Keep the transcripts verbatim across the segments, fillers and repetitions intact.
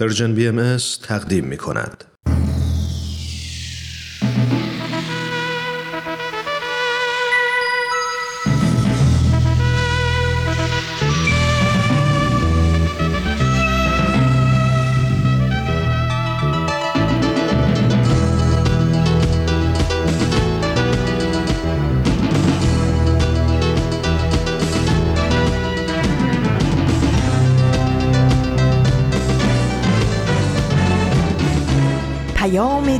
پرژن بی ام تقدیم می کند.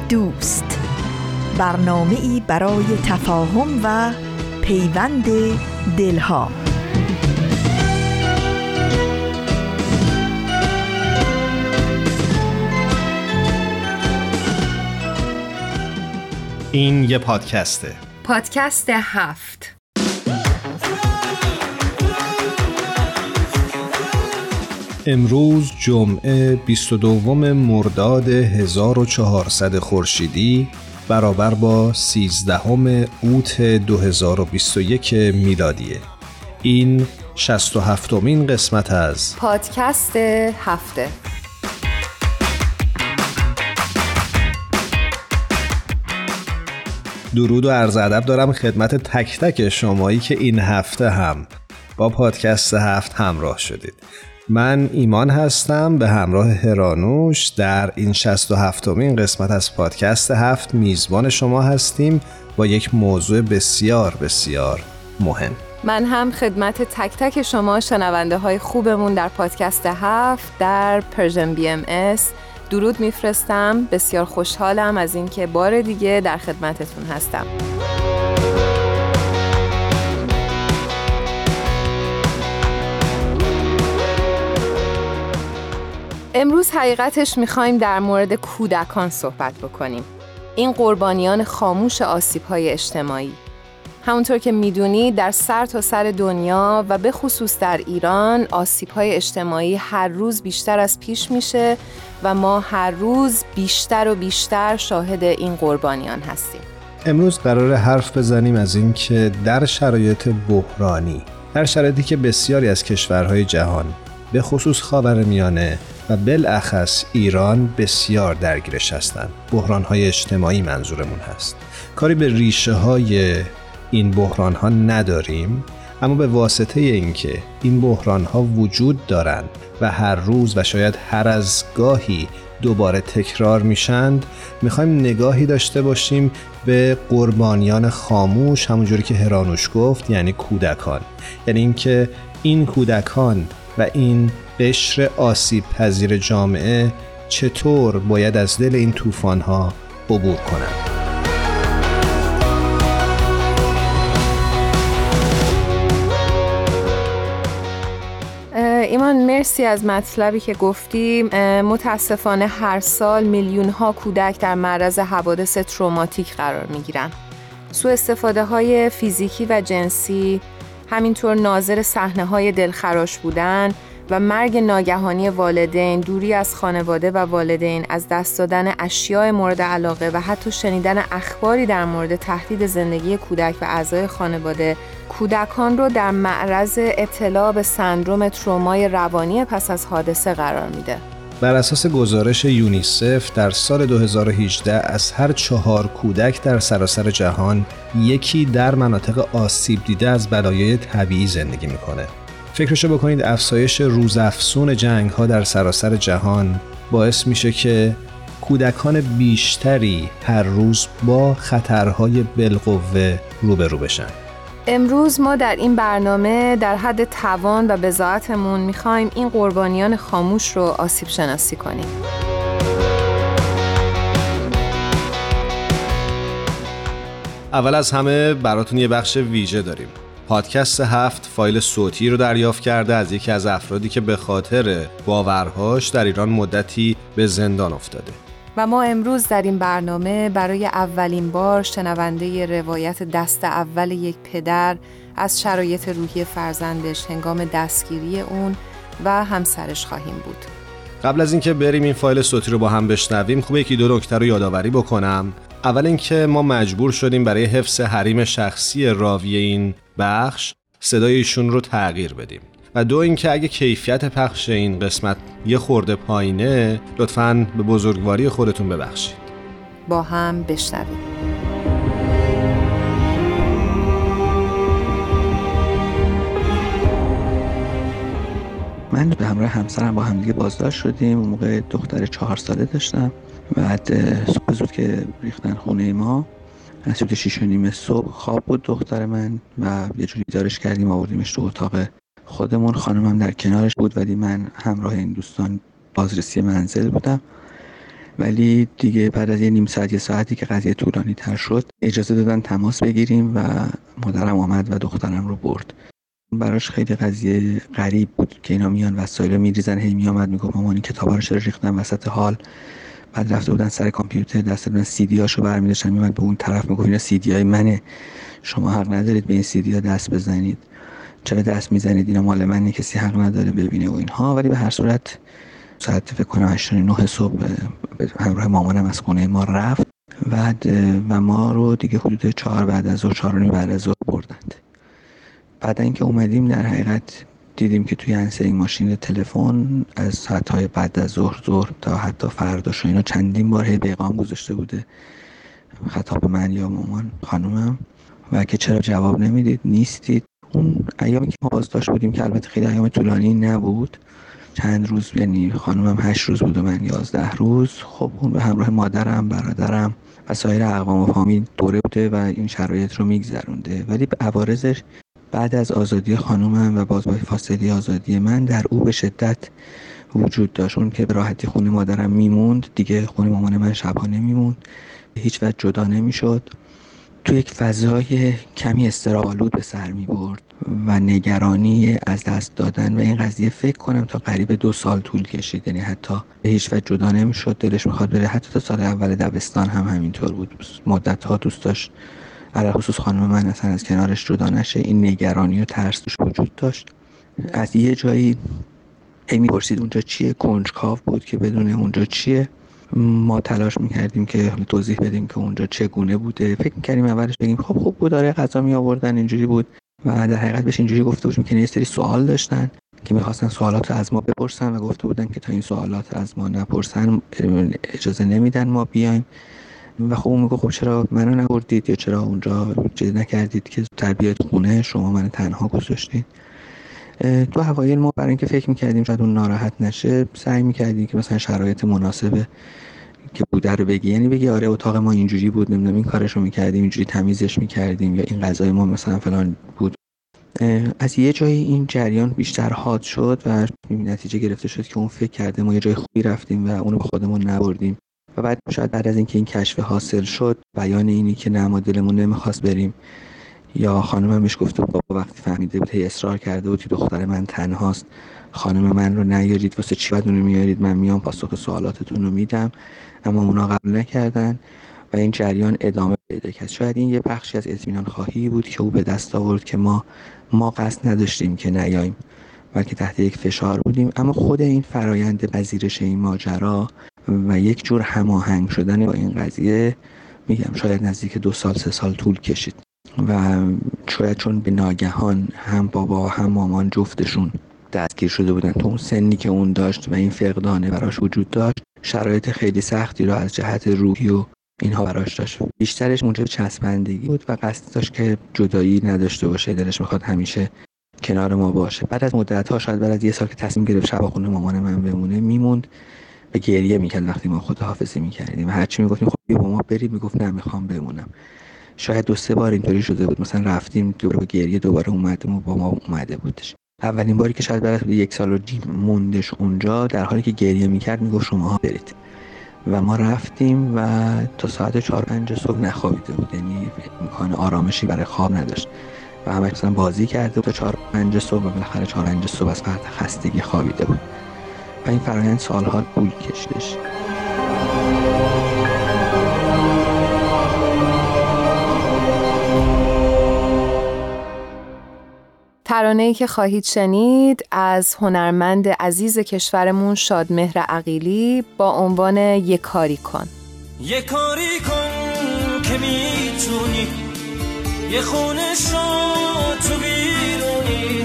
دوست، برنامه‌ای برای تفاهم و پیوند دلها. این یه پادکسته. پادکست هفت. امروز جمعه بیست و دو مرداد هزار و چهارصد خورشیدی برابر با سیزده اوت دو هزار و بیست و یک میلادیه. این شصت و هفتمین قسمت از پادکست هفته. درود و عرض ادب دارم خدمت تک تک شمایی که این هفته هم با پادکست هفت همراه شدید. من ایمان هستم به همراه هرانوش در این شصت و هفتمین قسمت از پادکست هفت میزبان شما هستیم با یک موضوع بسیار بسیار مهم. من هم خدمت تک تک شما شنونده های خوبمون در پادکست هفت در پرژن بی ام اس درود میفرستم. بسیار خوشحالم از اینکه بار دیگه در خدمتتون هستم. امروز حقیقتش میخوایم در مورد کودکان صحبت بکنیم. این قربانیان خاموش آسیب‌های اجتماعی. همونطور که میدونید در سر تا سر دنیا و به خصوص در ایران آسیب‌های اجتماعی هر روز بیشتر از پیش میشه و ما هر روز بیشتر و بیشتر شاهد این قربانیان هستیم. امروز قراره حرف بزنیم از این که در شرایط بحرانی، در شرایطی که بسیاری از کشورهای جهان به خصوص خاورمیانه و بالاخص ایران بسیار درگیرش هستند. بحران‌های اجتماعی منظورمون هست. کاری به ریشه‌های این بحران‌ها نداریم، اما به واسطه اینکه این بحران‌ها وجود دارند و هر روز و شاید هر از گاهی دوباره تکرار میشند، میخوایم نگاهی داشته باشیم به قربانیان خاموش، همونجوری که هرانوش گفت، یعنی کودکان. یعنی اینکه این کودکان و این قشر آسیب پذیر جامعه چطور باید از دل این طوفان‌ها عبور کنند. ایمان مرسی از مطلبی که گفتیم. متاسفانه هر سال میلیون‌ها کودک در معرض حوادث تروماتیک قرار می‌گیرند. سوء استفاده‌های فیزیکی و جنسی، همینطور ناظر صحنه‌های دلخراش بودن و مرگ ناگهانی والدین، دوری از خانواده و والدین، از دست دادن اشیاء مورد علاقه و حتی شنیدن اخباری در مورد تهدید زندگی کودک و اعضای خانواده، کودکان رو در معرض ابتلا به سندروم ترومای روانی پس از حادثه قرار میده. بر اساس گزارش یونیسف در سال دو هزار و هجده از هر چهار کودک در سراسر جهان یکی در مناطق آسیب دیده از بلایای طبیعی زندگی میکنه. فکرشو بکنید، افزایش روزافزون جنگ ها در سراسر جهان باعث میشه که کودکان بیشتری هر روز با خطرهای بالقوه روبرو بشن. امروز ما در این برنامه در حد توان و بضاعتمون میخوایم این قربانیان خاموش رو آسیب شناسی کنیم. اول از همه براتون یه بخش ویژه داریم. پادکست هفت فایل صوتی رو دریافت کرده از یکی از افرادی که به خاطر باورهاش در ایران مدتی به زندان افتاده و ما امروز در این برنامه برای اولین بار شنونده روایت دست اول یک پدر از شرایط روحی فرزندش هنگام دستگیری اون و همسرش خواهیم بود. قبل از اینکه بریم این فایل صوتی رو با هم بشنویم، خوبه یکی دو نکته رو یادآوری بکنم. اول اینکه ما مجبور شدیم برای حفظ حریم شخصی راوی این بخش صدایشون رو تغییر بدیم و دو اینکه اگه کیفیت پخش این قسمت یه خورده پایینه، لطفاً به بزرگواری خودتون ببخشید. با هم بشنویم. من به همراه همسرم با همدیگه بازداشت شدیم. اون موقع دختر چهار ساله داشتم. بعد صبح زود که ریختن خونه ما، از حدود شیش و نیم صبح خواب بود دختر من و یه جوری دارش کردیم آوردیمش تو اتاق خودمون. خانمم در کنارش بود ولی من همراه این دوستان بازرسی منزل بودم. ولی دیگه بعد از یه نیم ساعت یه ساعتی که قضیه طولانی تر شد، اجازه دادن تماس بگیریم و مادرم آمد و دخترم رو برد. براش خیلی قضیه غریب بود که اینا میان وسایل رو میریزن. هی میامد میگفت مامان این کتابا رو چرا ریختن وسط حال. بعد رفته بودن سر کامپیوتر، دست دادن سی دی هاشو برمی‌داشتن، میومد به اون طرف میگفت اینا سی دی های منه، شما حق ندارید به این سی دی ها دست بزنید، چرا دست میزنید، اینا مال منه، کسی حق نداره ببینه و اینها. ولی به هر صورت ساعت فکر کنم هشت نه صبح همراه مامانم از خونه ما رفت و و ما رو دیگه حدود چهار بعد از ظهر، چهار و نیم بعد از ظهر بردند. بعد اینکه اومدیم در حقیقت دیدیم که توی انسه ماشین تلفن از ساعت‌های بعد از ظهر ظهر تا حتی فرداش و اینا چندین بار هی پیغام گذاشته بوده، خطاب من یا مامان خانومم، و که چرا جواب نمیدید، نیستید. اون ایامی که ما بازداشت بودیم که البته خیلی ایام طولانی نبود، چند روز، یعنی خانومم هشت روز بود و من یازده روز. خب اون به همراه مادرم، برادرم و سایر اقوام و فامیل دوره بوده و این شرایط رو میگذرونده. ولی به عوارضش بعد از آزادی خانومم و باز با فاصله آزادی من در او به شدت وجود داشت. اون که به راحتی خونه مادرم میموند، دیگه خونه مامان من شبها نمیموند، به هیچ وجه جدا نمیشد. تو یک فضای کمی استرس‌آلود به سر میبرد و نگرانی از دست دادن و این قضیه فکر کنم تا قریب دو سال طول کشید. یعنی حتی به هیچ وجه جدا نمیشد، دلش میخواد بره. حتی تا سال اول دبستان هم همینطور بود، مدت‌ها دوست داشت علی خصوص خانم من اصلا از کنارش جدا نشه. این نگرانی و ترس توش وجود داشت. از یه جایی هی می‌پرسید اونجا چیه، کنجکاو بود که بدون اونجا چیه. ما تلاش می‌کردیم که توضیح بدیم که اونجا چگونه بوده. فکر می‌کردیم اولش بگیم خب خوب بود، آره غذا می‌آوردن، اینجوری بود. و در حقیقت بهش اینجوری گفته بودیم که یه سری سوال داشتن که می‌خواستن سوالات رو از ما بپرسن و گفته بودن که تا این سوالات رو از ما نپرسن اجازه نمیدن ما بیایم. و خب اون میگه خب چرا منو نبردید یا چرا اونجا چیز نکردید که تربیت خونه شما منو تنها گذاشتید. تو اوایل ما برای اینکه فکر می‌کردیم شاید اون ناراحت نشه، سعی می‌کردیم که مثلا شرایط مناسبه که بوده رو بگی، یعنی بگی آره اتاق ما اینجوری بود، نمیدونم این کارشو می‌کردیم، اینجوری تمیزش می‌کردیم، یا این غذای ما مثلا فلان بود. از یه جایی این جریان بیشتر حاد شد و نتیجه گرفته شد که اون فکر کرده ما یه جای خوبی رفتیم و اونو به خودمون نبردیم. و بعد شاید بعد از اینکه این کشف حاصل شد، بیان اینی که نه ما دلمون نمیخواست بریم یا خانمم بهش گفته بود، بابا وقتی فهمیده بود هی اصرار کرده بود که دختر من تنهاست، خانم من رو نیارید، واسه چی باید اونو میارید، من میام پاسخ سوالاتتون رو میدم، اما اونا قبول نکردن و این جریان ادامه پیدا کرد. شاید این یه بخشی از اطمینان خواهی بود که او به دست آورد که ما ما قصد نداشتیم که نیاییم، بلکه تحت یک فشار بودیم. اما خود این فرایند پذیرش این ماجرا و یک جور هماهنگ شدن با این قضیه، میگم شاید نزدیک دو سال سه سال طول کشید و شاید چون به ناگهان هم بابا هم مامان جفتشون دستگیر شده بودن تو اون سنی که اون داشت و این فقدانه براش وجود داشت، شرایط خیلی سختی رو از جهت روحی و اینها براش داشت. بیشترش موجب چسبندگی بود و قصد داشت که جدایی نداشته باشه، دلش میخواد همیشه کنار ما باشه. بعد از مدت‌ها، شاید بعد از یه سال که تصمیم گرفت شب خونه مامان من بمونه، میموند و گریه میکرد وقتی ما خداحافظی میکردیم و هرچی میگفتیم خب بیا با ما بریم، میگفت نه میخوام بمونم. شاید دو سه بار اینطوری شده بود، مثلا رفتیم دوباره با گریه دوباره اومدیم و با ما اومده بودش. اولین باری که شاید بعد از یک سال و نیم موندش اونجا، در حالی که گریه میکرد میگفت شماها برید و ما رفتیم و تا ساعت چهار پنج صبح نخوابیده بود، یعنی امکان آرامشی برای خواب نداشت و همش مثلا بازی کرده تا چهار پنج صبح و بالاخره چهار پنج صبح از فرط خستگی خوابیده بود. و این فرایند سالها طول کشیدش. ترانه‌ای که خواهید شنید از هنرمند عزیز کشورمون شادمهر عقیلی با عنوان یک کاری کن. یک کاری کن که میتونی، یه خونه شو تو بیرونی،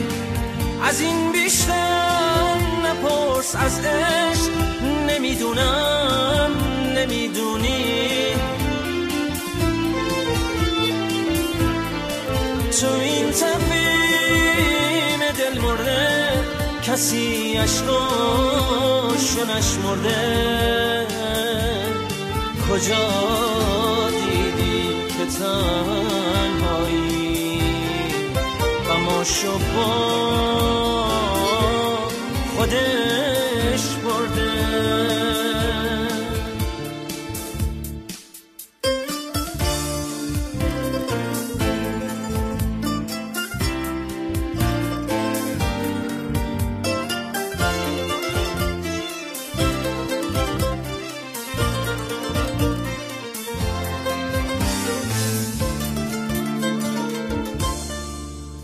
از این بیشتر نپرس، از عشق نمیدونم نمیدونی، تو این تپیم دل مرده کسی عشقاشو نشمرده، کجا دیدی که تنهایی غماشو با خودش برده.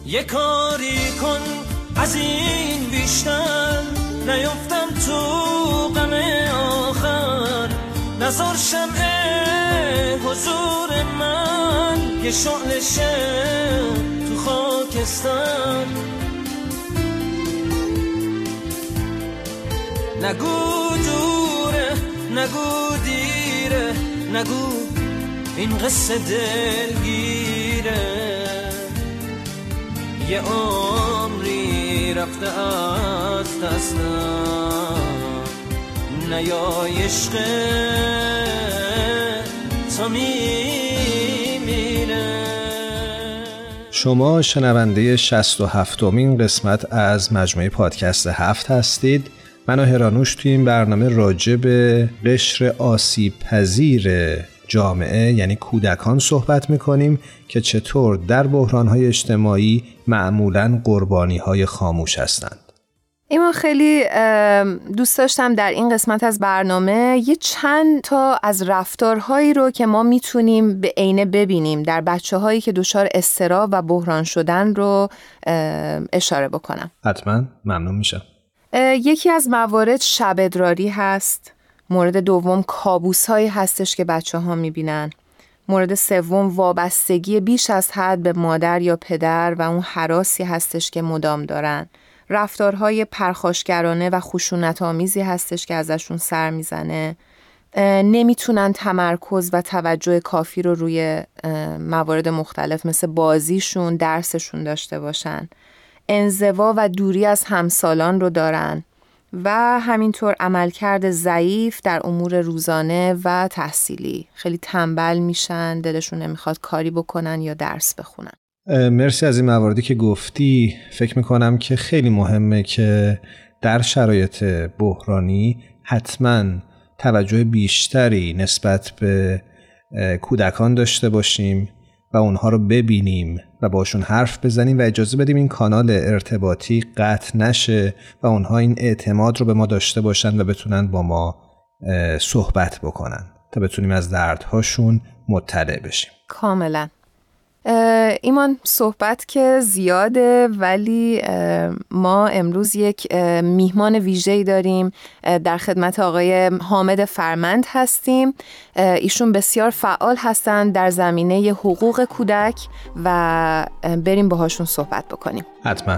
یه کاری کن از این بیشتر نیفتم تو غم آخر، نظر شمع حضور من یه شعله شه تو خاکستر، نگو دوره نگو دیره نگو این قصه دلگیره، یه عمری رفته از دستم نیای عشق تا میمیره. شما شنونده شصت و هفتمین قسمت از مجموعه پادکست هفت هستید. من و هرانوش توی این برنامه راجع به قشر آسیب پذیر جامعه یعنی کودکان صحبت میکنیم که چطور در بحرانهای اجتماعی معمولاً قربانیهای خاموش هستند. ایمان، خیلی دوست داشتم در این قسمت از برنامه یه چند تا از رفتارهایی رو که ما میتونیم به عینه ببینیم در بچه‌هایی که دچار اضطراب و بحران شدن رو اشاره بکنم. حتما، ممنون میشم. یکی از موارد شب ادراری هست، مورد دوم کابوس هایی هستش که بچه ها میبینن، مورد سوم وابستگی بیش از حد به مادر یا پدر و اون هراسی هستش که مدام دارن، رفتارهای پرخاشگرانه و خشونت آمیزی هستش که ازشون سر میزنه، نمیتونن تمرکز و توجه کافی رو روی موارد مختلف مثل بازیشون، درسشون داشته باشن، انزوا و دوری از همسالان رو دارن و همینطور عملکرد ضعیف در امور روزانه و تحصیلی، خیلی تنبل میشن، دلشون نمیخواد کاری بکنن یا درس بخونن. مرسی از این مواردی که گفتی. فکر میکنم که خیلی مهمه که در شرایط بحرانی حتما توجه بیشتری نسبت به کودکان داشته باشیم و اونها رو ببینیم و باشون حرف بزنیم و اجازه بدیم این کانال ارتباطی قطع نشه و اونها این اعتماد رو به ما داشته باشن و بتونن با ما صحبت بکنن تا بتونیم از دردهاشون مطلع بشیم. کاملا. ایمان، صحبت که زیاده ولی ما امروز یک میهمان ویژه‌ای داریم. در خدمت آقای حامد فرمند هستیم. ایشون بسیار فعال هستند در زمینه حقوق کودک و بریم باهاشون صحبت بکنیم. حتما.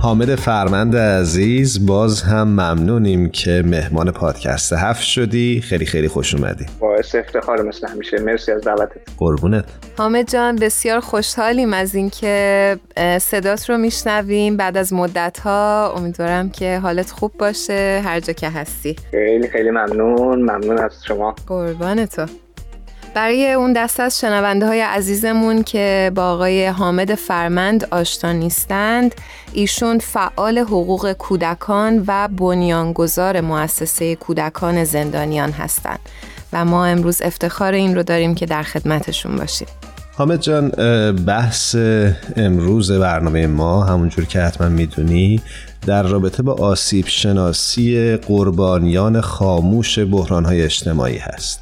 حامد فرمند عزیز، باز هم ممنونیم که مهمان پادکست هفت شدی. خیلی خیلی خوش اومدی. باعث افتخار مثل همیشه. مرسی از دعوتت. قربونت. حامد جان، بسیار خوشحالیم از اینکه صدات رو میشنویم بعد از مدت‌ها. امیدوارم که حالت خوب باشه هر جا که هستی. خیلی خیلی ممنون. ممنون از شما. قربونت. برای اون دسته از شنونده های عزیزمون که با آقای حامد فرمند آشنا نیستند، ایشون فعال حقوق کودکان و بنیانگذار مؤسسه کودکان زندانیان هستند و ما امروز افتخار این رو داریم که در خدمتشون باشیم. حامد جان، بحث امروز برنامه ما همونجور که حتما میدونی در رابطه با آسیب شناسی قربانیان خاموش بحران‌های اجتماعی هست.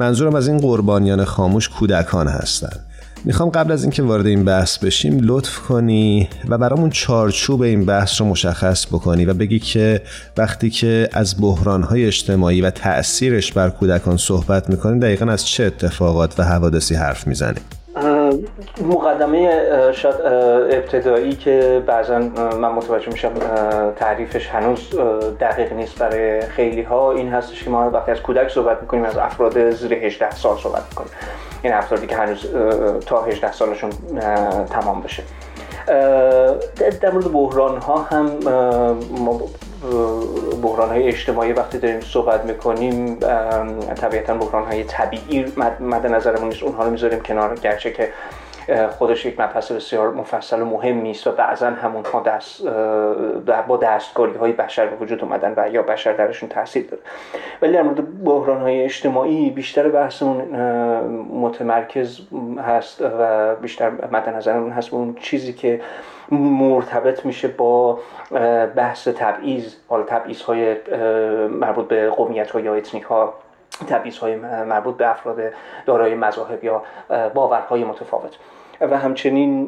منظورم از این قربانیان خاموش کودکان هستند. میخوام قبل از اینکه وارد این بحث بشیم لطف کنی و برامون چارچوب این بحث رو مشخص بکنی و بگی که وقتی که از بحران‌های اجتماعی و تأثیرش بر کودکان صحبت میکنیم دقیقاً از چه اتفاقات و حوادثی حرف میزنیم. مقدمه شاید ابتدایی که بعضا من متوجه میشم تعریفش هنوز دقیق نیست برای خیلی ها، این هستش که ما وقتی از کودک صحبت میکنیم از افراد زیر هجده سال صحبت میکنیم، این افرادی که هنوز تا هجده سالشون تمام بشه. در مورد بحران ها هم، بحران های اجتماعی وقتی داریم صحبت میکنیم طبیعتاً بحران های طبیعی مد نظرمون نیست، اونها رو میذاریم کنار، گرچه که خودش یک مبحث بسیار مفصل و مهمی است و بعضا همونها دست با دستکاری های بشر به وجود اومدن و یا بشر درشون تاثیر داره. ولی در مورد بحران های اجتماعی بیشتر بحثمون متمرکز هست و بیشتر مد نظرمون هست اون چیزی که مرتبط میشه با بحث تبعیض، حالا تبعیض های مربوط به قومیت ها یا اتنیک ها، تبعیض های مربوط به افراد دارای مذاهب یا باورهای متفاوت و همچنین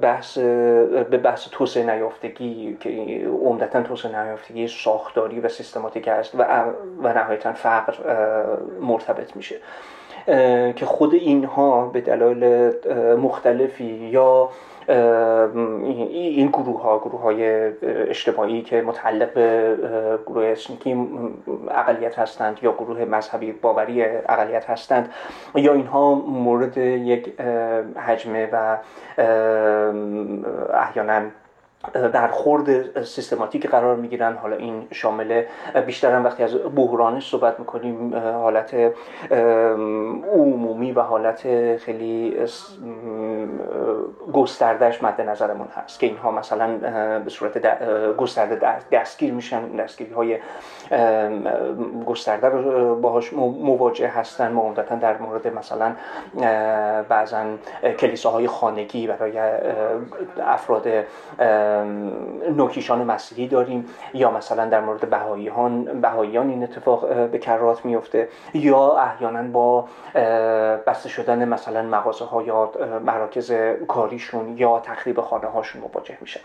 بحث به بحث توسعه نیافتگی که عمدتاً توسعه نیافتگی ساختاری و سیستماتیک است و و نهایتاً فقر مرتبط میشه که خود اینها به دلایل مختلفی یا این گروه ها، گروه های اجتماعی که متعلق به گروه اسنیکی اقلیت هستند یا گروه مذهبی باوری اقلیت هستند، یا اینها مورد یک هجمه و احیانا برخورد سیستماتیک قرار میگیرن. حالا این شامل بیشتر هم وقتی از بحرانش صحبت میکنیم حالت عمومی و حالت خیلی گستردهش مد نظرمون هست که اینها مثلا به صورت گسترده دستگیر میشن، دستگیری های گسترده رو باهاش مواجه هستن، معمولا در مورد مثلا بعضا کلیساهای خانگی برای افراد نوکیشان مسیحی داریم، یا مثلا در مورد بهاییان بهاییان این اتفاق به کرات میفته، یا احیانا با بسته شدن مثلا مغازه ها یا مراکز کاریشون یا تخریب خانه هاشون مواجه میشن.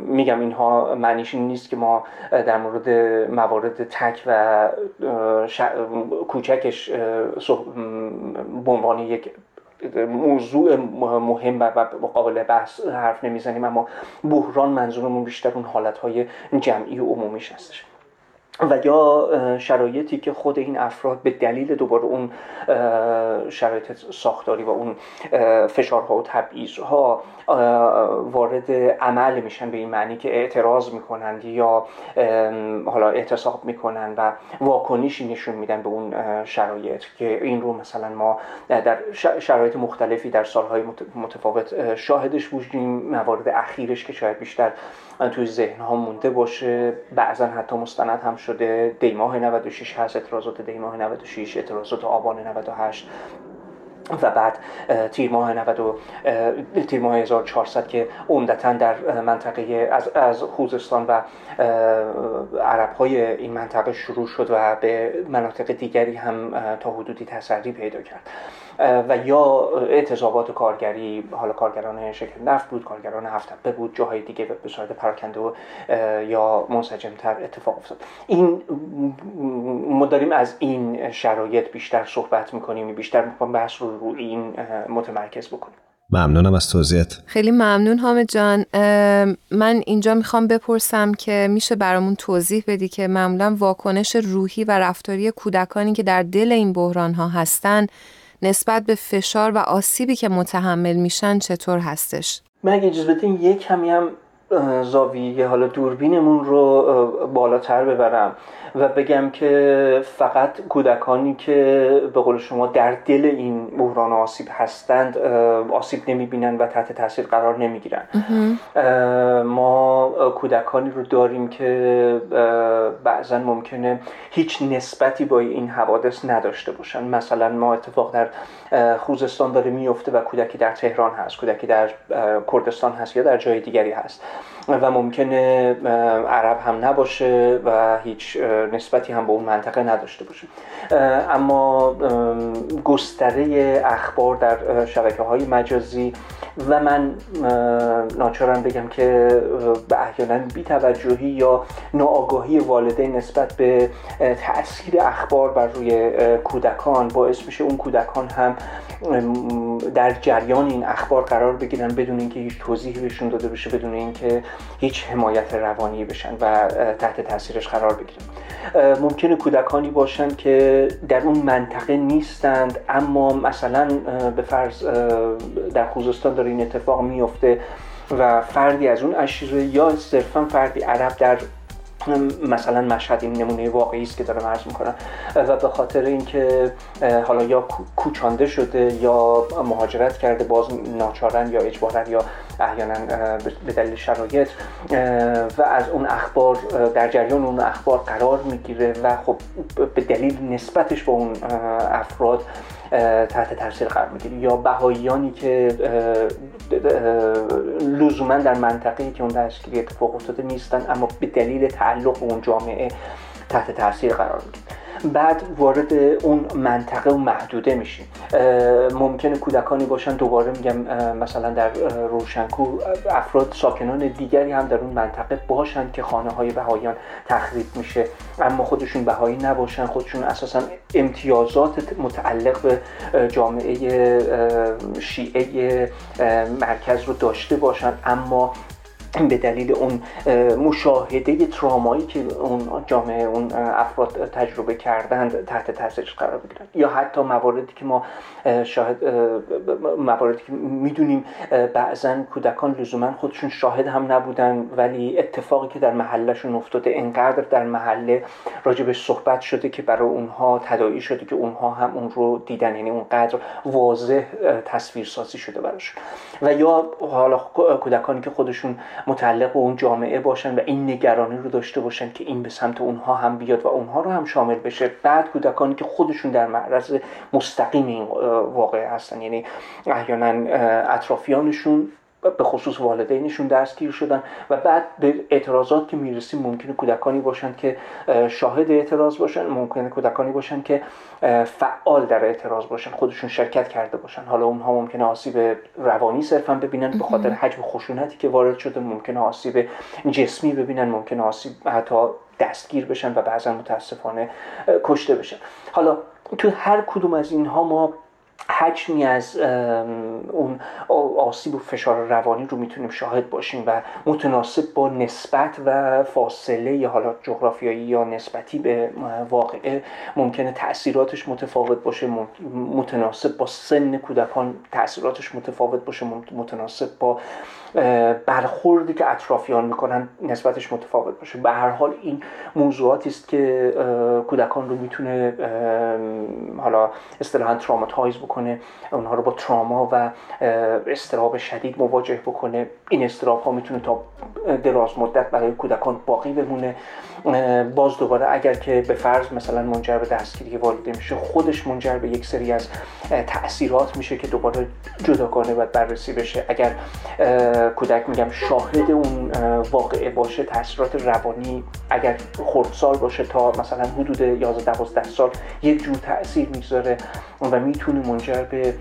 میگم اینها معنیش این نیست که ما در مورد موارد تک و کوچکش به عنوان یک موضوع مهم و قابل بحث حرف نمیزنیم، اما بحران منظورمون بیشتر اون حالتهای جمعی و عمومیش هستش و یا شرایطی که خود این افراد به دلیل دوباره اون شرایط ساختاری و اون فشارها و تبعیضها وارد عمل میشن، به این معنی که اعتراض میکنند یا حالا اعتصاب میکنند و واکنشی نشون میدن به اون شرایط، که این رو مثلا ما در شرایط مختلفی در سالهای متفاوت شاهدش بودیم. موارد اخیرش که شاید بیشتر توی ذهنها مونده باشه، بعضا حتی مستند هم شده، دیماه نود و شش هست، اعتراضات دیماه نود و شش، اعتراضات آبان نود و هشت و بعد تیر ماه تیر ماه هزار و چهارصد که عمدتاً در منطقه از از خوزستان و عرب‌های این منطقه شروع شد و به مناطق دیگری هم تا حدودی تسری پیدا کرد، و یا اعتصابات کارگری، حالا کارگران شرکت نفت بود، کارگران هفت‌تپه بود، جاهای دیگه به صورت پراکنده و یا منسجم‌تر اتفاق افتاد. این ما داریم از این شرایط بیشتر صحبت می‌کنیم، بیشتر می‌خوام بحث رو رو این متمرکز بکنیم. ممنونم از توضیحت. خیلی ممنون حامد جان. من اینجا میخوام بپرسم که میشه برامون توضیح بدی که معمولا واکنش روحی و رفتاری کودکانی که در دل این بحران ها هستن نسبت به فشار و آسیبی که متحمل میشن چطور هستش؟ من اگه اجازه بدین یک کمی هم زاویه حالا دوربینمون رو بالاتر ببرم و بگم که فقط کودکانی که به قول شما در دل این بحران آسیب هستند آسیب نمیبینن و تحت تاثیر قرار نمیگیرن. ما کودکانی رو داریم که بعضا ممکنه هیچ نسبتی با این حوادث نداشته باشن. مثلا ما اتفاق در خوزستان داره میفته و کودکی در تهران هست، کودکی در کردستان هست یا در جای دیگری هست و ممکنه عرب هم نباشه و هیچ نسبتی هم به اون منطقه نداشته باشه. اما گستره اخبار در شبکه‌های مجازی و من ناچارم بگم که به احیانا بی‌توجهی یا ناآگاهی والدین نسبت به تأثیر اخبار بر روی کودکان باعث میشه اون کودکان هم در جریان این اخبار قرار بگیرن بدون اینکه هیچ توضیحی بهشون داده بشه، بدون اینکه هیچ حمایت روانی بشن و تحت تاثیرش قرار بگیرن. ممکنه کودکانی باشن که در اون منطقه نیستند، اما مثلا به فرض در خوزستان داره این اتفاق میفته و فردی از اون اشیره یا صرفا فردی عرب در مثلا مشهد، این نمونه واقعی است که دارم عرض میکنم، و به خاطر اینکه حالا یا کوچانده شده یا مهاجرت کرده باز ناچارن یا اجبارن یا احیانا به دلیل شرایط و از اون اخبار در جریان اون اخبار قرار میگیره و خب به دلیل نسبتش با اون افراد تحت تاثیر قرار میگیره. یا بهاییانی که لزوما در منطقه‌ای که اون تشکیل اتفاق افتاده نیستن، اما به دلیل تعلق به اون جامعه تحت تاثیر قرار میگیرن. بعد وارد اون منطقه و محدوده میشیم. ممکنه کودکانی باشن، دوباره میگم مثلا در روشنکو افراد ساکنان دیگری هم در اون منطقه باشن که خانه های بهاییان تخریب میشه، اما خودشون بهایی نباشن، خودشون اساسا امتیازات متعلق به جامعه شیعه مرکز رو داشته باشن، اما به دلیل اون مشاهده ترامایی که اون جامعه اون افراد تجربه کردند تحت تاثیرش قرار بگیرن. یا حتی مواردی که ما شاهد مواردی که میدونیم بعضن کودکان لزوما خودشون شاهد هم نبودن، ولی اتفاقی که در محلشون افتاده انقدر در محله راجبش صحبت شده که برای اونها تداعی شده که اونها هم اون رو دیدن، یعنی اونقدر واضح تصویرسازی شده براشون. و یا حالا کودکانی که خودشون متعلق به اون جامعه باشن و این نگرانی رو داشته باشن که این به سمت اونها هم بیاد و اونها رو هم شامل بشه. بعد کودکانی که خودشون در معرض مستقیم این واقعه هستن، یعنی احیانا اطرافیانشون به خصوص والدینشون دستگیر شدن. و بعد به اعتراضات که میرسیم، ممکنه کودکانی باشن که شاهد اعتراض باشن، ممکنه کودکانی باشن که فعال در اعتراض باشن، خودشون شرکت کرده باشن. حالا اونها ممکنه آسیب روانی صرفا ببینن به خاطر حجم خشونتی که وارد شده، ممکنه آسیب جسمی ببینن، ممکنه آسیب حتی دستگیر بشن و بعضا متاسفانه کشته بشن. حالا تو هر کدوم از اینها ما حجمی از اون آسیب و فشار روانی رو میتونیم شاهد باشیم و متناسب با نسبت و فاصله یا حالا جغرافیایی یا نسبتی به واقعه ممکنه تأثیراتش متفاوت باشه، متناسب با سن کودکان تأثیراتش متفاوت باشه، متناسب با برخوردی که اطرافیان میکنن نسبتش متفاوت باشه. به هر حال این موضوعاتی است که کودکان رو میتونه حالا اصطلاحاً تروماتایز بکنه، اونها رو با تراما و اضطراب شدید مواجه بکنه. این اضطراب ها میتونه تا دراز مدت برای کودکان باقی بمونه. باز دوباره اگر که به فرض مثلا منجر به دستگیری والدین میشه، خودش منجر به یک سری از تأثیرات میشه که دوباره جداگانه باید بررسی بشه. اگر کودک میگم شاهد اون واقعه باشه، تأثیرات روانی اگر خردسال باشه تا مثلا حدود یازده دوازده سال یک جور تأثیر میگذاره و میتونه منجر به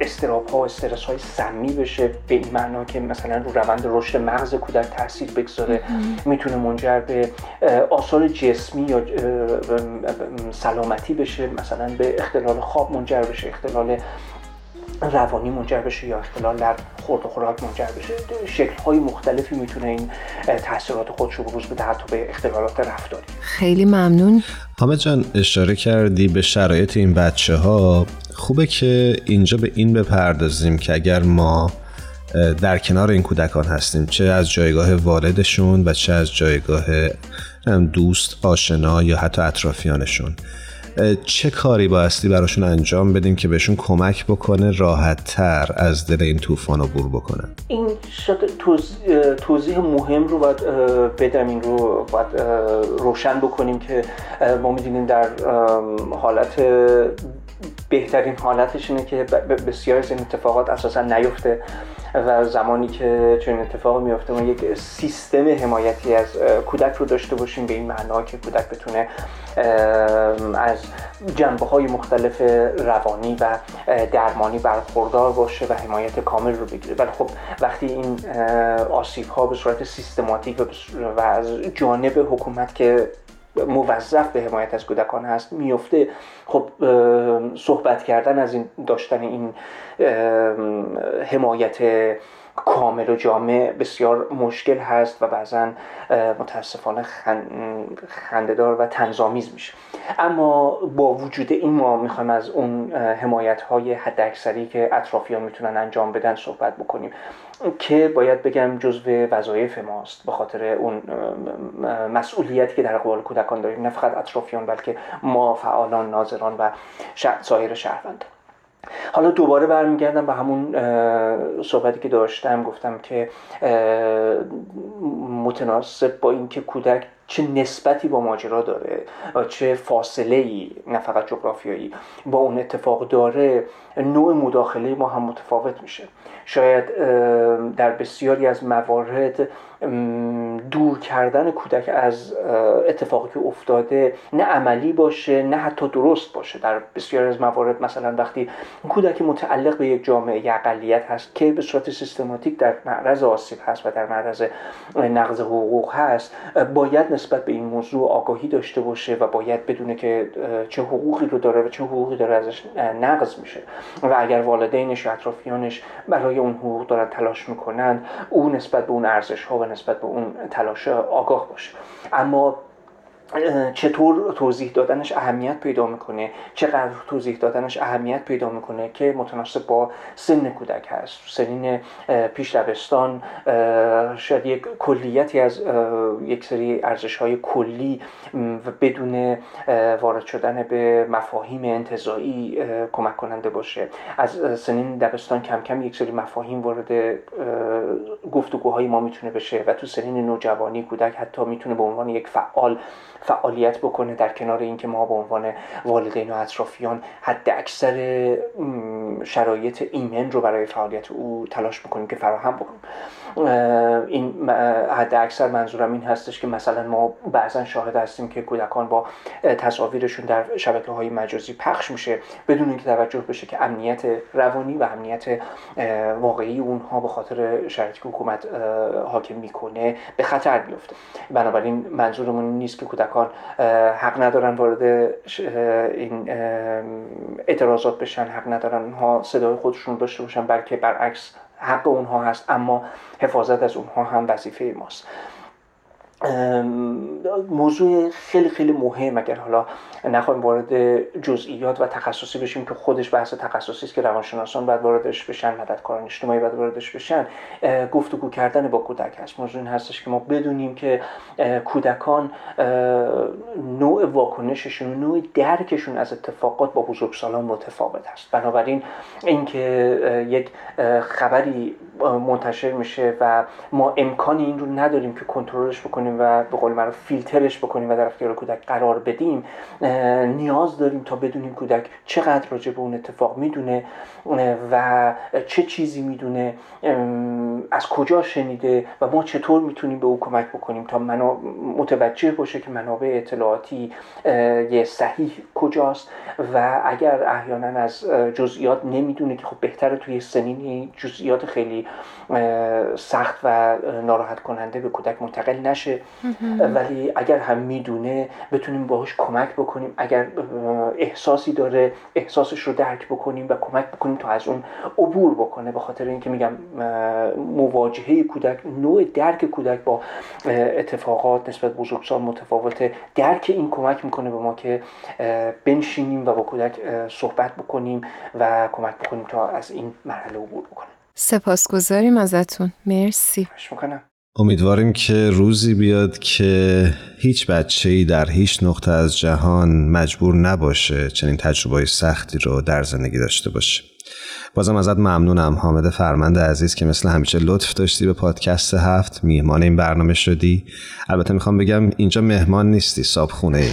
اضطراب ها و استرس های سمی بشه، به این معنا که مثلا رو روند رشد مغز کودک تأثیر بگذاره. میتونه منجر به آثار جسمی یا سلامتی بشه، مثلا به اختلال خواب منجر بشه، اختلال روانی منجر بشه یا اختلال در خورد و خوراک منجر بشه. شکل‌های مختلفی میتونه این تاثیرات خودش رو بروز بده، حتی به اختلالات رفتاری. خیلی ممنون. حامد جان، اشاره کردی به شرایط این بچه‌ها. خوبه که اینجا به این بپردازیم که اگر ما در کنار این کودکان هستیم، چه از جایگاه والدشون و چه از جایگاه دوست، آشنا یا حتی اطرافیانشون، چه کاری بایستی براشون انجام بدیم که بهشون کمک بکنه راحت تر از دل این طوفان عبور بکنن؟ این توضیح, توضیح مهم رو باید بدم، این رو باید روشن بکنیم که ما می‌دونیم در حالت بهترین حالتش اینه که بسیار از این اتفاقات اساسا نیفته و زمانی که چنین اتفاق میفته ما یک سیستم حمایتی از کودک رو داشته باشیم، به این معنا که کودک بتونه از جنبه‌های مختلف روانی و درمانی برخوردار باشه و حمایت کامل رو بگیره. ولی خب وقتی این آسیب‌ها به صورت سیستماتیک و از جانب حکومت که موظف به حمایت از کودکان هست میفته، خب صحبت کردن از این، داشتن این حمایت کامل و جامع بسیار مشکل هست و بعضا متاسفانه خنده‌دار و طنزآمیز میشه. اما با وجود این ما میخوایم از اون حمایت‌های حداکثری که اطرافیان میتونن انجام بدن صحبت بکنیم که باید بگم جزو وظایف ماست، به خاطر اون مسئولیتی که در قبال کودکان داریم، نه فقط اطرافیان بلکه ما فعالان، ناظران و سایر شهروندان. حالا دوباره برمیگردم به همون صحبتی که داشتم، گفتم که متناسب با اینکه کودک چه نسبتی با ماجرا داره، چه فاصله‌ای نه فقط جغرافیایی با اون اتفاق داره، نوع مداخله ما هم متفاوت میشه. شاید در بسیاری از موارد دور کردن کودک از اتفاقی که افتاده نه عملی باشه نه حتی درست باشه. در بسیاری از موارد مثلا وقتی کودک متعلق به یک جامعه اقلیت هست که به صورت سیستماتیک در معرض آسیب هست و در معرض نقض حقوق هست، باید نسبت به این موضوع آگاهی داشته باشه و باید بدونه که چه حقوقی رو داره و چه حقوقی داره ازش نقض میشه و اگر والدینش و اطرافیانش برای اون حقوق دارن تلاش میکنن، او نسبت به اون ارزش‌ها و نسبت به اون تلاش آگاه باشه. اما چطور توضیح دادنش اهمیت پیدا میکنه، چقدر توضیح دادنش اهمیت پیدا میکنه که متناسب با سن کودک هست. سنین پیش دبستان شاید یک کلیتی از یک سری ارزش‌های کلی و بدون وارد شدن به مفاهیم انتزاعی کمک کننده باشه. از سنین دبستان کم کم یک سری مفاهیم وارد گفتگوهای ما میتونه بشه و تو سنین نوجوانی کودک حتی میتونه به عنوان یک فعال فعالیت بکنه، در کنار اینکه ما به عنوان والدین و اطرافیان حد اکثر شرایط ایمن رو برای فعالیت او تلاش بکنیم که فراهم بکنیم. این حد اکثر منظورم این هستش که مثلا ما بعضا شاهد هستیم که کودکان با تصاویرشون در شبکه‌های مجازی پخش میشه بدون اینکه توجه بشه که امنیت روانی و امنیت واقعی اونها به خاطر شرایطی که حکومت حاکم میکنه به خطر میفته. بنابراین منظورمون نیست که کودکان حق ندارن وارد این اعتراضات بشن، حق ندارن اونها صدای خودشون داشته باشن، بلکه برعکس حق اونها هست، اما حفاظت از اونها هم وظیفه ماست. موضوع خیلی خیلی مهم، اگر حالا نخوایم وارد جزئیات و تخصصی بشیم که خودش بحث تخصصی است که روانشناسان باید واردش بشن، مددکاران اجتماعی باید واردش بشن، گفتگو کردن با کودک هست. موضوع این هستش که ما بدونیم که کودکان نوع واکنششون و نوع درکشون از اتفاقات با بزرگسالان متفاوت است. بنابراین اینکه یک خبری منتشر میشه و ما امکانی این رو نداریم که کنترلش بکنیم و به قول معروف فیلترش بکنیم و در اختیار کودک قرار بدیم، نیاز داریم تا بدونیم کودک چقدر راجع به اون اتفاق میدونه و چه چیزی میدونه، از کجا شنیده و ما چطور میتونیم به او کمک بکنیم تا منو متوجه باشه که منابع اطلاعاتی یه صحیح کجاست و اگر احیانا از جزئیات نمیدونه که خب بهتره توی سنینی جزئیات خیلی سخت و ناراحت کننده به کودک منتقل نشه، ولی اگر هم میدونه بتونیم باهاش کمک بکنیم، اگر احساسی داره احساسش رو درک بکنیم و کمک بکنیم تا از اون عبور بکنه. به خاطر اینکه میگم مواجهه کودک، نوع درک کودک با اتفاقات نسبت به بزرگسال متفاوته. درک این کمک میکنه به ما که بنشینیم و با کودک صحبت بکنیم و کمک بکنیم تا از این مرحله عبور بکنه. سپاسگزاریم ازتون، مرسی. ممنونم. امیدواریم که روزی بیاد که هیچ بچه‌ای در هیچ نقطه از جهان مجبور نباشه چنین تجربه‌ای سختی رو در زندگی داشته باشه. بازم ازت ممنونم حامد فرمند عزیز که مثل همیشه لطف داشتی به پادکست هفت میهمان این برنامه شدی. البته میخوام بگم اینجا مهمان نیستی، صاحبخونه ای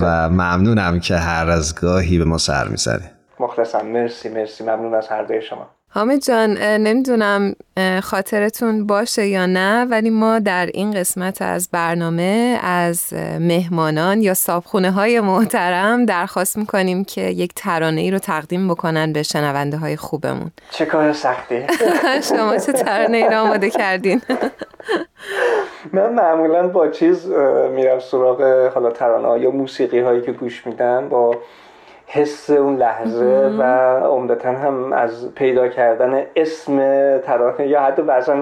و ممنونم که هر از گاهی به ما سر میزنی. مخلصم، مرسی مرسی، ممنون از هر دوی شما. حامد جان، نمیدونم خاطرتون باشه یا نه، ولی ما در این قسمت از برنامه از مهمانان یا صاحبخونه های محترم درخواست میکنیم که یک ترانه ای رو تقدیم بکنن به شنونده های خوبمون. چه کار سختی. شما چه ترانه ای رو آماده کردین؟ من معمولا با چیز میرم سراغ حالا ترانه یا موسیقی هایی که گوش میدم با حس اون لحظه و عمدتاً هم از پیدا کردن اسم ترانه یا حتی بعضاً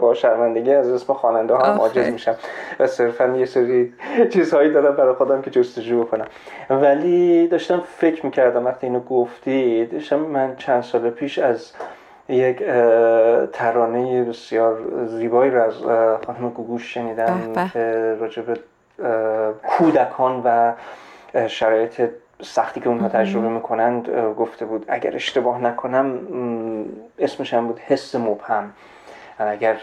با شرمندگی از اسم خواننده ها هم عاجز میشم و صرفاً یه سری چیزهایی دارم برای خودم که جستجو بکنم. ولی داشتم فکر میکردم وقتی اینو گفتی، داشتم من چند سال پیش از یک ترانه بسیار زیبایی رو از خانم گوگوش شنیدم که راجع به کودکان و شرایط سختی که اونها تجربه میکنند گفته بود. اگر اشتباه نکنم اسمش هم بود حس مبهم. اگر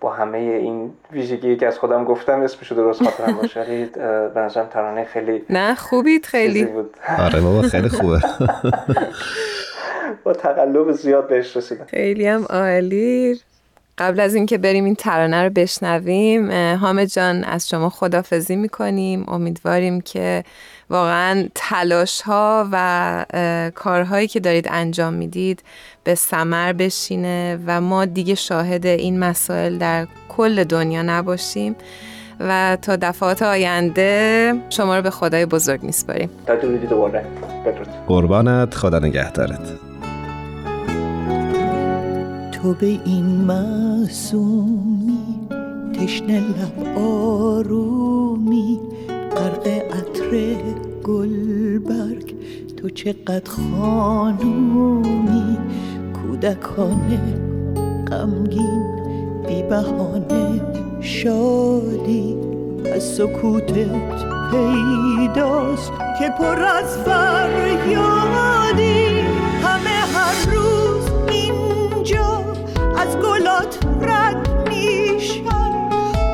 با همه این ویژگی که از خودم گفتم اسمشو درست خاطرم باشه، به نظرم ترانه خیلی نه خوبید خیلی بود. آره بابا خیلی خوبه. با تقلب زیاد بهش رسیدم. خیلی هم عالی. قبل از این که بریم این ترانه رو بشنویم، حامد جان از شما خداحافظی میکنیم. امیدواریم که واقعا تلاش ها و کارهایی که دارید انجام میدید به ثمر بشینه و ما دیگه شاهد این مسائل در کل دنیا نباشیم و تا دفعات آینده شما رو به خدای بزرگ میسپاریم. تا درودی دوباره. بدرود. قربانت، خدا نگهدارت. تو به این معصومی تشنه لب آرومی، غرق عطر گلبرگ تو چقدر خانومی، کودکانه غمگین بی بهانه شادی، از سکوتت پیداست که پر از فریادی، همه هر روز اینجا از گلات رد میشن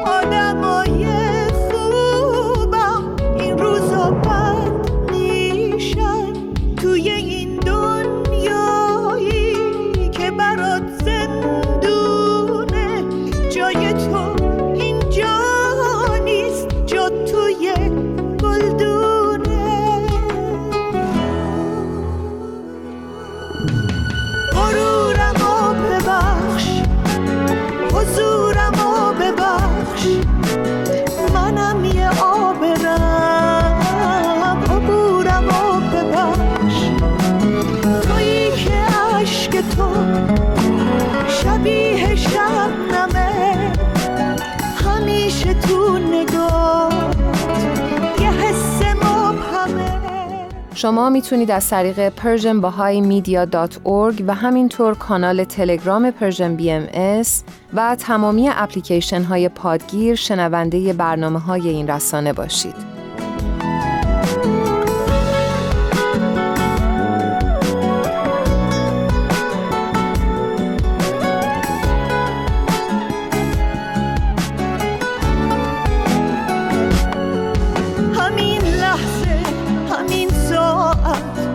آدمای خوبم، این روزا بد میشن توی این دنیایی که برات زندونه، جای تو اینجا نیست، جا توی گلدونه. غرورم رو ببخش، حضورم رو ببخش، منم یه آب رم، عبورم رو ببخش، تویی که عشق تو شبیه شبنمه، همیشه تو نگاه یه حس مبهمه. شما میتونید از طریق پرژن بهایی مدیا دات اورگ و همینطور کانال تلگرام پرژن بی ام اس و تمامی اپلیکیشن های پادگیر شنونده برنامه های این رسانه باشید.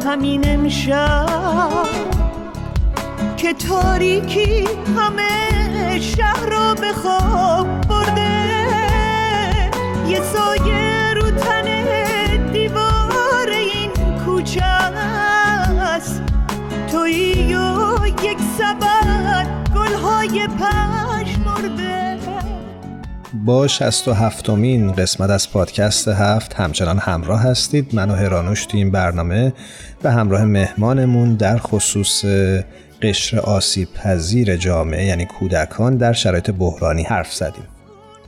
همین امشب که تاریکی همه شهر رو به خواب برده، یه سایه رو تن دیوار این کوچه است، تویی و یک سبد گل‌های پژمرده. با شصت و هفتمین قسمت از پادکست هفت همچنان همراه هستید. من و هرانوش توی این برنامه به همراه مهمانمون در خصوص قشر آسیب پذیر جامعه یعنی کودکان در شرایط بحرانی حرف زدیم.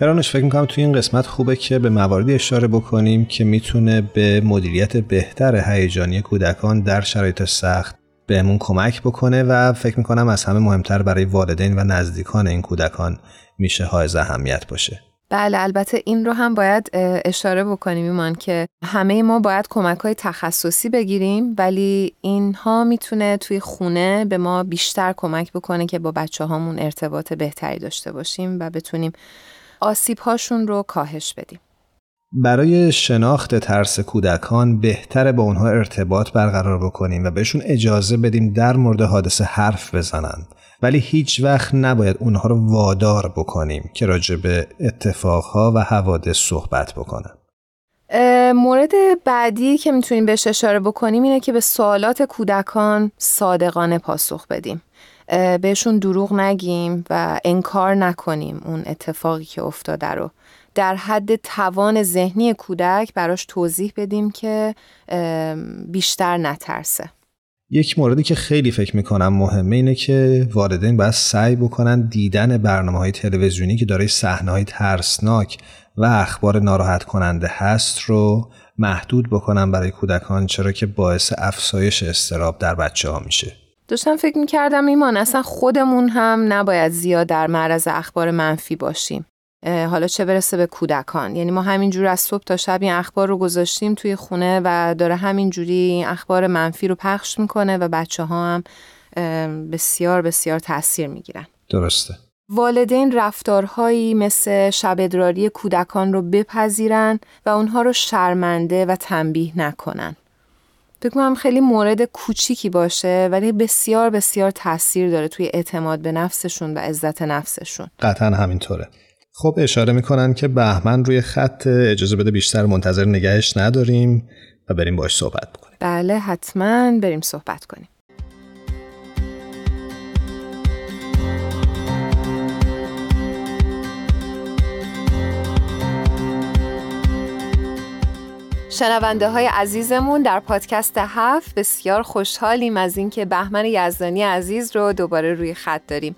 هرانوش، فکر میکنم توی این قسمت خوبه که به مواردی اشاره بکنیم که میتونه به مدیریت بهتر هیجانی کودکان در شرایط سخت بهمون کمک بکنه و فکر میکنم از همه مهمتر برای والدین و نزدیکان این کودکان میشه های اهمیت باشه. بله، البته این رو هم باید اشاره بکنیم ایمان که همه ما باید کمک‌های تخصصی بگیریم، ولی اینها میتونه توی خونه به ما بیشتر کمک بکنه که با بچه‌هامون ارتباط بهتری داشته باشیم و بتونیم آسیب‌هاشون رو کاهش بدیم. برای شناخت ترس کودکان بهتره با اونها ارتباط برقرار بکنیم و بهشون اجازه بدیم در مورد حادثه حرف بزنن، ولی هیچ وقت نباید اونها رو وادار بکنیم که راجع به اتفاقها و حوادث صحبت بکنن. مورد بعدی که میتونیم بهش اشاره بکنیم اینه که به سوالات کودکان صادقانه پاسخ بدیم. بهشون دروغ نگیم و انکار نکنیم اون اتفاقی که افتاده رو. در حد توان ذهنی کودک براش توضیح بدیم که بیشتر نترسه. یک موردی که خیلی فکر میکنم مهمه اینه که والدین باید سعی بکنن دیدن برنامه‌های تلویزیونی که دارای صحنه‌های ترسناک و اخبار ناراحت کننده هست رو محدود بکنن برای کودکان، چرا که باعث افزایش اضطراب در بچه‌ها میشه. داشتم فکر میکردم ایمان اصلا خودمون هم نباید زیاد در معرض اخبار منفی باشیم، حالا چه برسه به کودکان. یعنی ما همینجور از صبح تا شب این اخبار رو گذاشتیم توی خونه و داره همینجوری این اخبار منفی رو پخش میکنه و بچه ها هم بسیار بسیار تأثیر میگیرن. درسته. والدین رفتارهایی مثل شب ادراری کودکان رو بپذیرن و اونها رو شرمنده و تنبیه نکنن. فکر کنم خیلی مورد کوچیکی باشه ولی بسیار بسیار تأثیر داره توی اعتماد به نفسشون و عزت نفسشون. قطعاً همینطوره. خب اشاره میکنن که بهمن روی خط، اجازه بده بیشتر منتظر نگهش نداریم و بریم باش صحبت بکنیم. بله حتما بریم صحبت کنیم. شنونده های عزیزمون در پادکست هفت بسیار خوشحالیم از اینکه بهمن یزدانی عزیز رو دوباره روی خط داریم.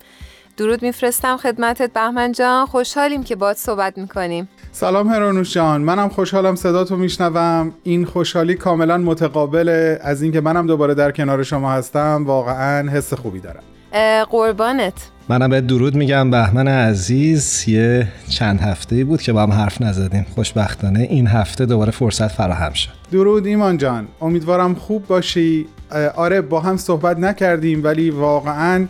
درود میفرستم خدمتت بهمن جان، خوشحالیم که باهات صحبت میکنیم. سلام هرانوش جان، منم خوشحالم صداتو میشنوم. این خوشحالی کاملا متقابله، از اینکه منم دوباره در کنار شما هستم واقعا حس خوبی دارم. قربانت. منم به درود میگم بهمن عزیز. یه چند هفته‌ای بود که با هم حرف نزدیم، خوشبختانه این هفته دوباره فرصت فراهم شد. درود ایمان جان، امیدوارم خوب باشی. آره با هم صحبت نکردیم ولی واقعا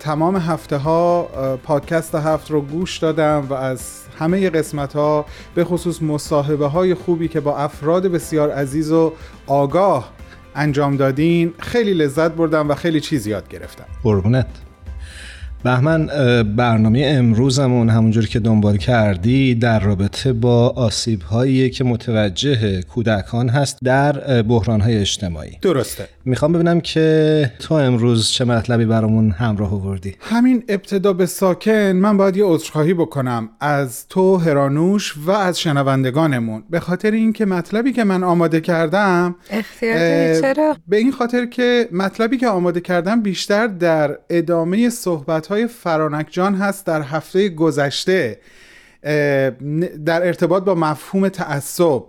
تمام هفته ها پادکست هفت رو گوش دادم و از همه قسمت ها به خصوص مصاحبه های خوبی که با افراد بسیار عزیز و آگاه انجام دادین خیلی لذت بردم و خیلی چیز یاد گرفتم. قربونت بهمن. برنامه امروزمون همونجور که دنبال کردی در رابطه با آسیب هایی که متوجه کودکان هست در بحران های اجتماعی. درسته. میخوام ببینم که تو امروز چه مطلبی برامون همراه آوردی. همین ابتدا به ساکن من باید یه عذرخواهی بکنم از تو هرانوش و از شنوندگانمون به خاطر اینکه مطلبی که من آماده کردم اختیاری. چرا؟ به این خاطر که مطلبی که آماده کردم بیشتر در ادامه صحبت های فرانک جان هست در هفته گذشته در ارتباط با مفهوم تعصب.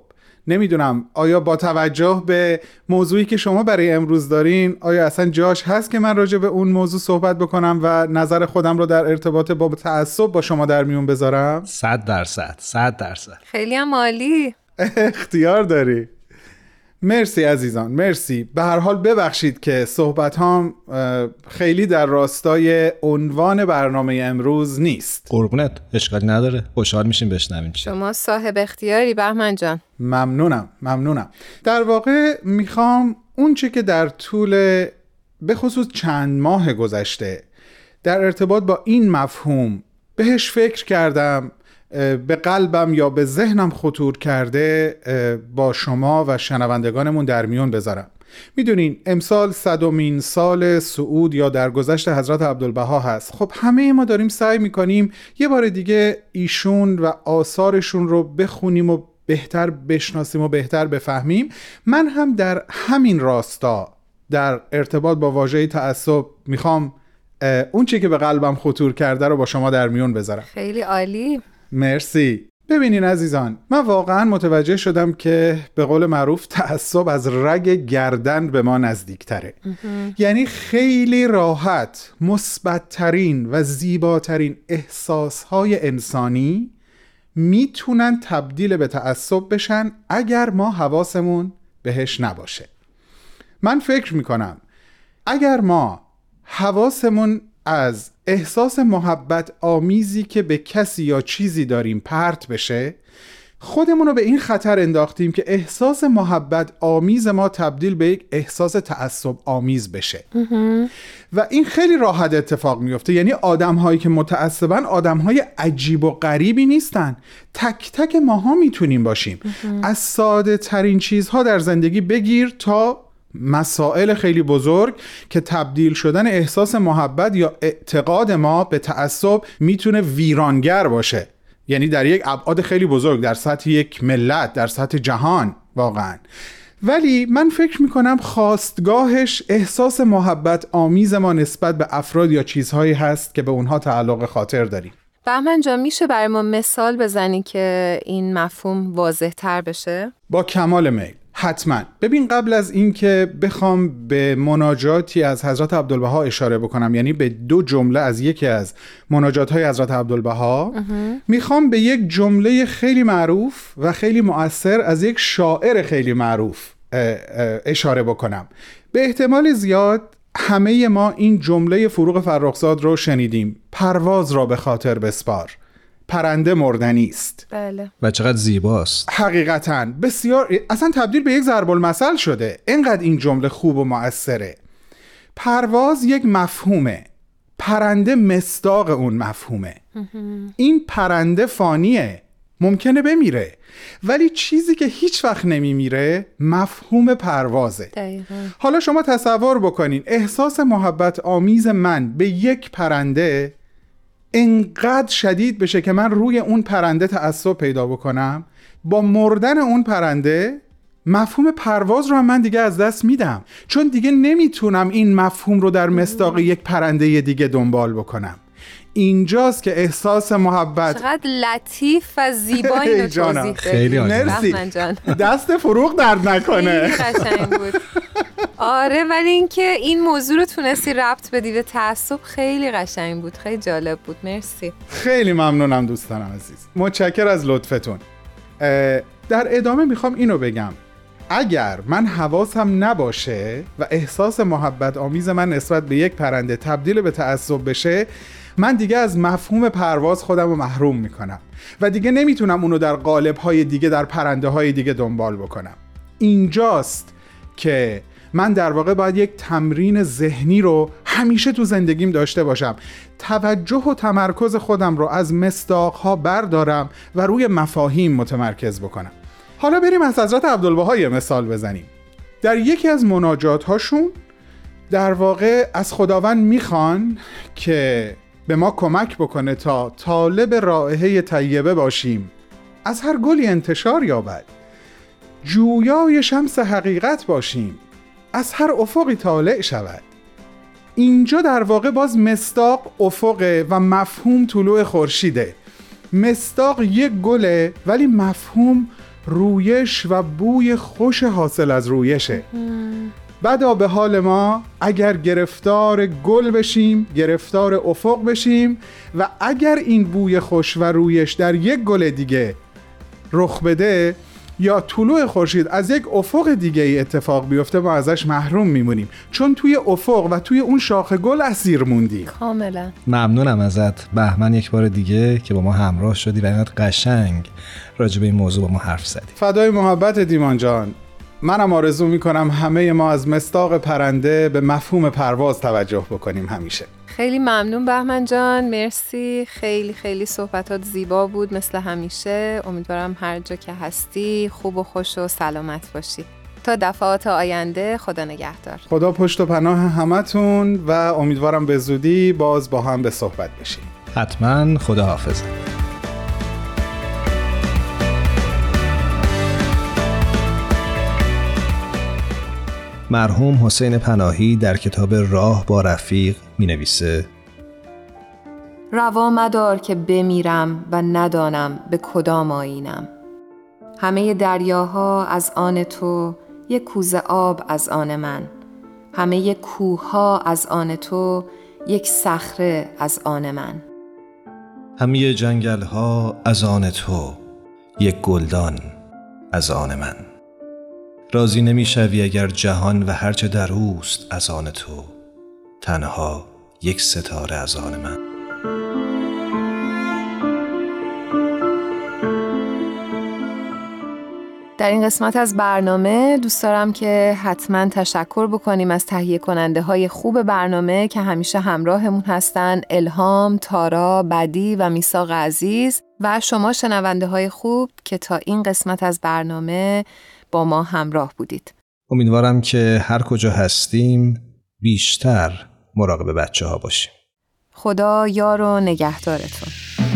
نمیدونم آیا با توجه به موضوعی که شما برای امروز دارین آیا اصلا جاش هست که من راجع به اون موضوع صحبت بکنم و نظر خودم رو در ارتباط با تعصب با شما در میون بذارم؟ صد درصد صد درصد. خیلی هم عالی. اختیار داری. مرسی عزیزان، مرسی. به هر حال ببخشید که صحبت هام خیلی در راستای عنوان برنامه امروز نیست. قربونت، اشکالی نداره، خوشحال میشیم بشنویم. شما صاحب اختیاری بهمن جان. ممنونم ممنونم. در واقع میخوام اون چه که در طول به خصوص چند ماه گذشته در ارتباط با این مفهوم بهش فکر کردم، به قلبم یا به ذهنم خطور کرده، با شما و شنوندگانمون در میون بذارم. میدونین امسال صدمین سال صعود یا درگذشت حضرت عبدالبها هست. خب همه ما داریم سعی میکنیم یه بار دیگه ایشون و آثارشون رو بخونیم و بهتر بشناسیم و بهتر بفهمیم. من هم در همین راستا در ارتباط با واژه تعصب میخوام اون چی که به قلبم خطور کرده رو با شما در میون بذارم. خیلی عالی، مرسی. ببینین عزیزان، من واقعا متوجه شدم که به قول معروف تعصب از رگ گردن به ما نزدیکتره. یعنی خیلی راحت مثبت‌ترین و زیباترین احساسهای انسانی میتونن تبدیل به تعصب بشن اگر ما حواسمون بهش نباشه. من فکر میکنم اگر ما حواسمون از احساس محبت آمیزی که به کسی یا چیزی داریم پرت بشه، خودمونو به این خطر انداختیم که احساس محبت آمیز ما تبدیل به یک احساس تعصب آمیز بشه و این خیلی راحت اتفاق میفته. یعنی آدم‌هایی که متعصبن آدم‌های عجیب و غریبی نیستن، تک تک ماها میتونیم باشیم، از ساده ترین چیزها در زندگی بگیر تا مسائل خیلی بزرگ که تبدیل شدن احساس محبت یا اعتقاد ما به تعصب میتونه ویرانگر باشه، یعنی در یک ابعاد خیلی بزرگ، در سطح یک ملت، در سطح جهان واقعا. ولی من فکر میکنم خاستگاهش احساس محبت آمیز ما نسبت به افراد یا چیزهایی هست که به اونها تعلق خاطر داریم. بهمن جان، میشه برای ما مثال بزنی که این مفهوم واضح تر بشه؟ با کمال میل، حتما. ببین، قبل از این که بخوام به مناجاتی از حضرت عبدالبها اشاره بکنم، یعنی به دو جمله از یکی از مناجات‌های حضرت عبدالبها، میخوام به یک جمله خیلی معروف و خیلی مؤثر از یک شاعر خیلی معروف اشاره بکنم. به احتمال زیاد همه ما این جمله فروغ فرخزاد رو شنیدیم: پرواز را به خاطر بسپار، پرنده مردنیست. بله. و چقدر زیباست. حقیقتاً بسیار، اصلا تبدیل به یک ضرب المثل شده، اینقدر این جمله خوب و مؤثره. پرواز یک مفهومه، پرنده مصداق اون مفهومه. این پرنده فانیه، ممکنه بمیره، ولی چیزی که هیچ وقت نمیمیره مفهوم پروازه. دقیقا. حالا شما تصور بکنین احساس محبت آمیز من به یک پرنده انقدر شدید بشه که من روی اون پرنده تعصب پیدا بکنم، با مردن اون پرنده مفهوم پرواز رو هم من دیگه از دست میدم، چون دیگه نمیتونم این مفهوم رو در مصداق یک پرنده دیگه دنبال بکنم. اینجاست که احساس محبت چقدر لطیف و زیبا اینو توضیح خیلی مرسی دست فروغ درد نکنه. خیلی قشنگ بود. آره، ولی اینکه این موضوع رو تونستی ربط بدی به تعصب خیلی قشنگ بود، خیلی جالب بود. مرسی، خیلی ممنونم دوستانم عزیز، متشکر از لطفتون. در ادامه میخوام اینو بگم، اگر من حواسم نباشه و احساس محبت آمیز من نسبت به یک پرنده تبدیل به تعصب بشه، من دیگه از مفهوم پرواز خودم رو محروم میکنم و دیگه نمیتونم اونو در قالب‌های دیگه، در پرنده‌های دیگه دنبال بکنم. اینجاست که من در واقع باید یک تمرین ذهنی رو همیشه تو زندگیم داشته باشم، توجه و تمرکز خودم رو از مصداق‌ها بردارم و روی مفاهیم متمرکز بکنم. حالا بریم از حضرت عبدالبها یه مثال بزنیم. در یکی از مناجات‌هاشون در واقع از خداوند میخوان که به ما کمک بکنه تا طالب رائحه طیبه باشیم، از هر گلی انتشار یابد، جویای شمس حقیقت باشیم، از هر افقی طالع شود. اینجا در واقع باز مصداق افقه و مفهوم طلوع خورشیده. مصداق یک گله، ولی مفهوم رویش و بوی خوش حاصل از رویشه. بدا به حال ما اگر گرفتار گل بشیم، گرفتار افق بشیم، و اگر این بوی خوش و رویش در یک گل دیگه رخ بده یا طلوع خورشید از یک افق دیگه ای اتفاق بیفته، ما ازش محروم میمونیم، چون توی افق و توی اون شاخه گل اسیر موندیم. کاملا ممنونم ازت بهمن، یک بار دیگه که با ما همراه شدی و اینقدر قشنگ راجع به این موضوع با ما حرف زدی. فدای محبت دیمان جان. منم آرزو میکنم همه ما از مصداق پرنده به مفهوم پرواز توجه بکنیم همیشه. خیلی ممنون بهمن جان، مرسی، خیلی خیلی صحبتات زیبا بود مثل همیشه. امیدوارم هر جا که هستی خوب و خوش و سلامت باشی تا دفعات آینده. خدا نگهدار. خدا پشت و پناه همتون و امیدوارم به زودی باز با هم به صحبت بشیم. حتما. خداحافظ. مرحوم حسین پناهی در کتاب راه با رفیق می نویسه: روا مدار که بمیرم و ندانم به کدام آیینم. همه دریاها از آن تو، یک کوزه آب از آن من. همه کوهها از آن تو، یک صخره از آن من. همه جنگل ها از آن تو، یک گلدان از آن من. راضی نمی شوی اگر جهان و هرچه در اوست از آن تو، تنها یک ستاره از آن من. در این قسمت از برنامه دوست دارم که حتما تشکر بکنیم از تهیه کننده های خوب برنامه که همیشه همراهمون هستن، الهام، تارا، بدی و میثاق عزیز، و شما شنونده های خوب که تا این قسمت از برنامه با ما همراه بودید. امیدوارم که هر کجا هستیم بیشتر مراقب بچه ها باشیم. خدا یار و نگهدارتون.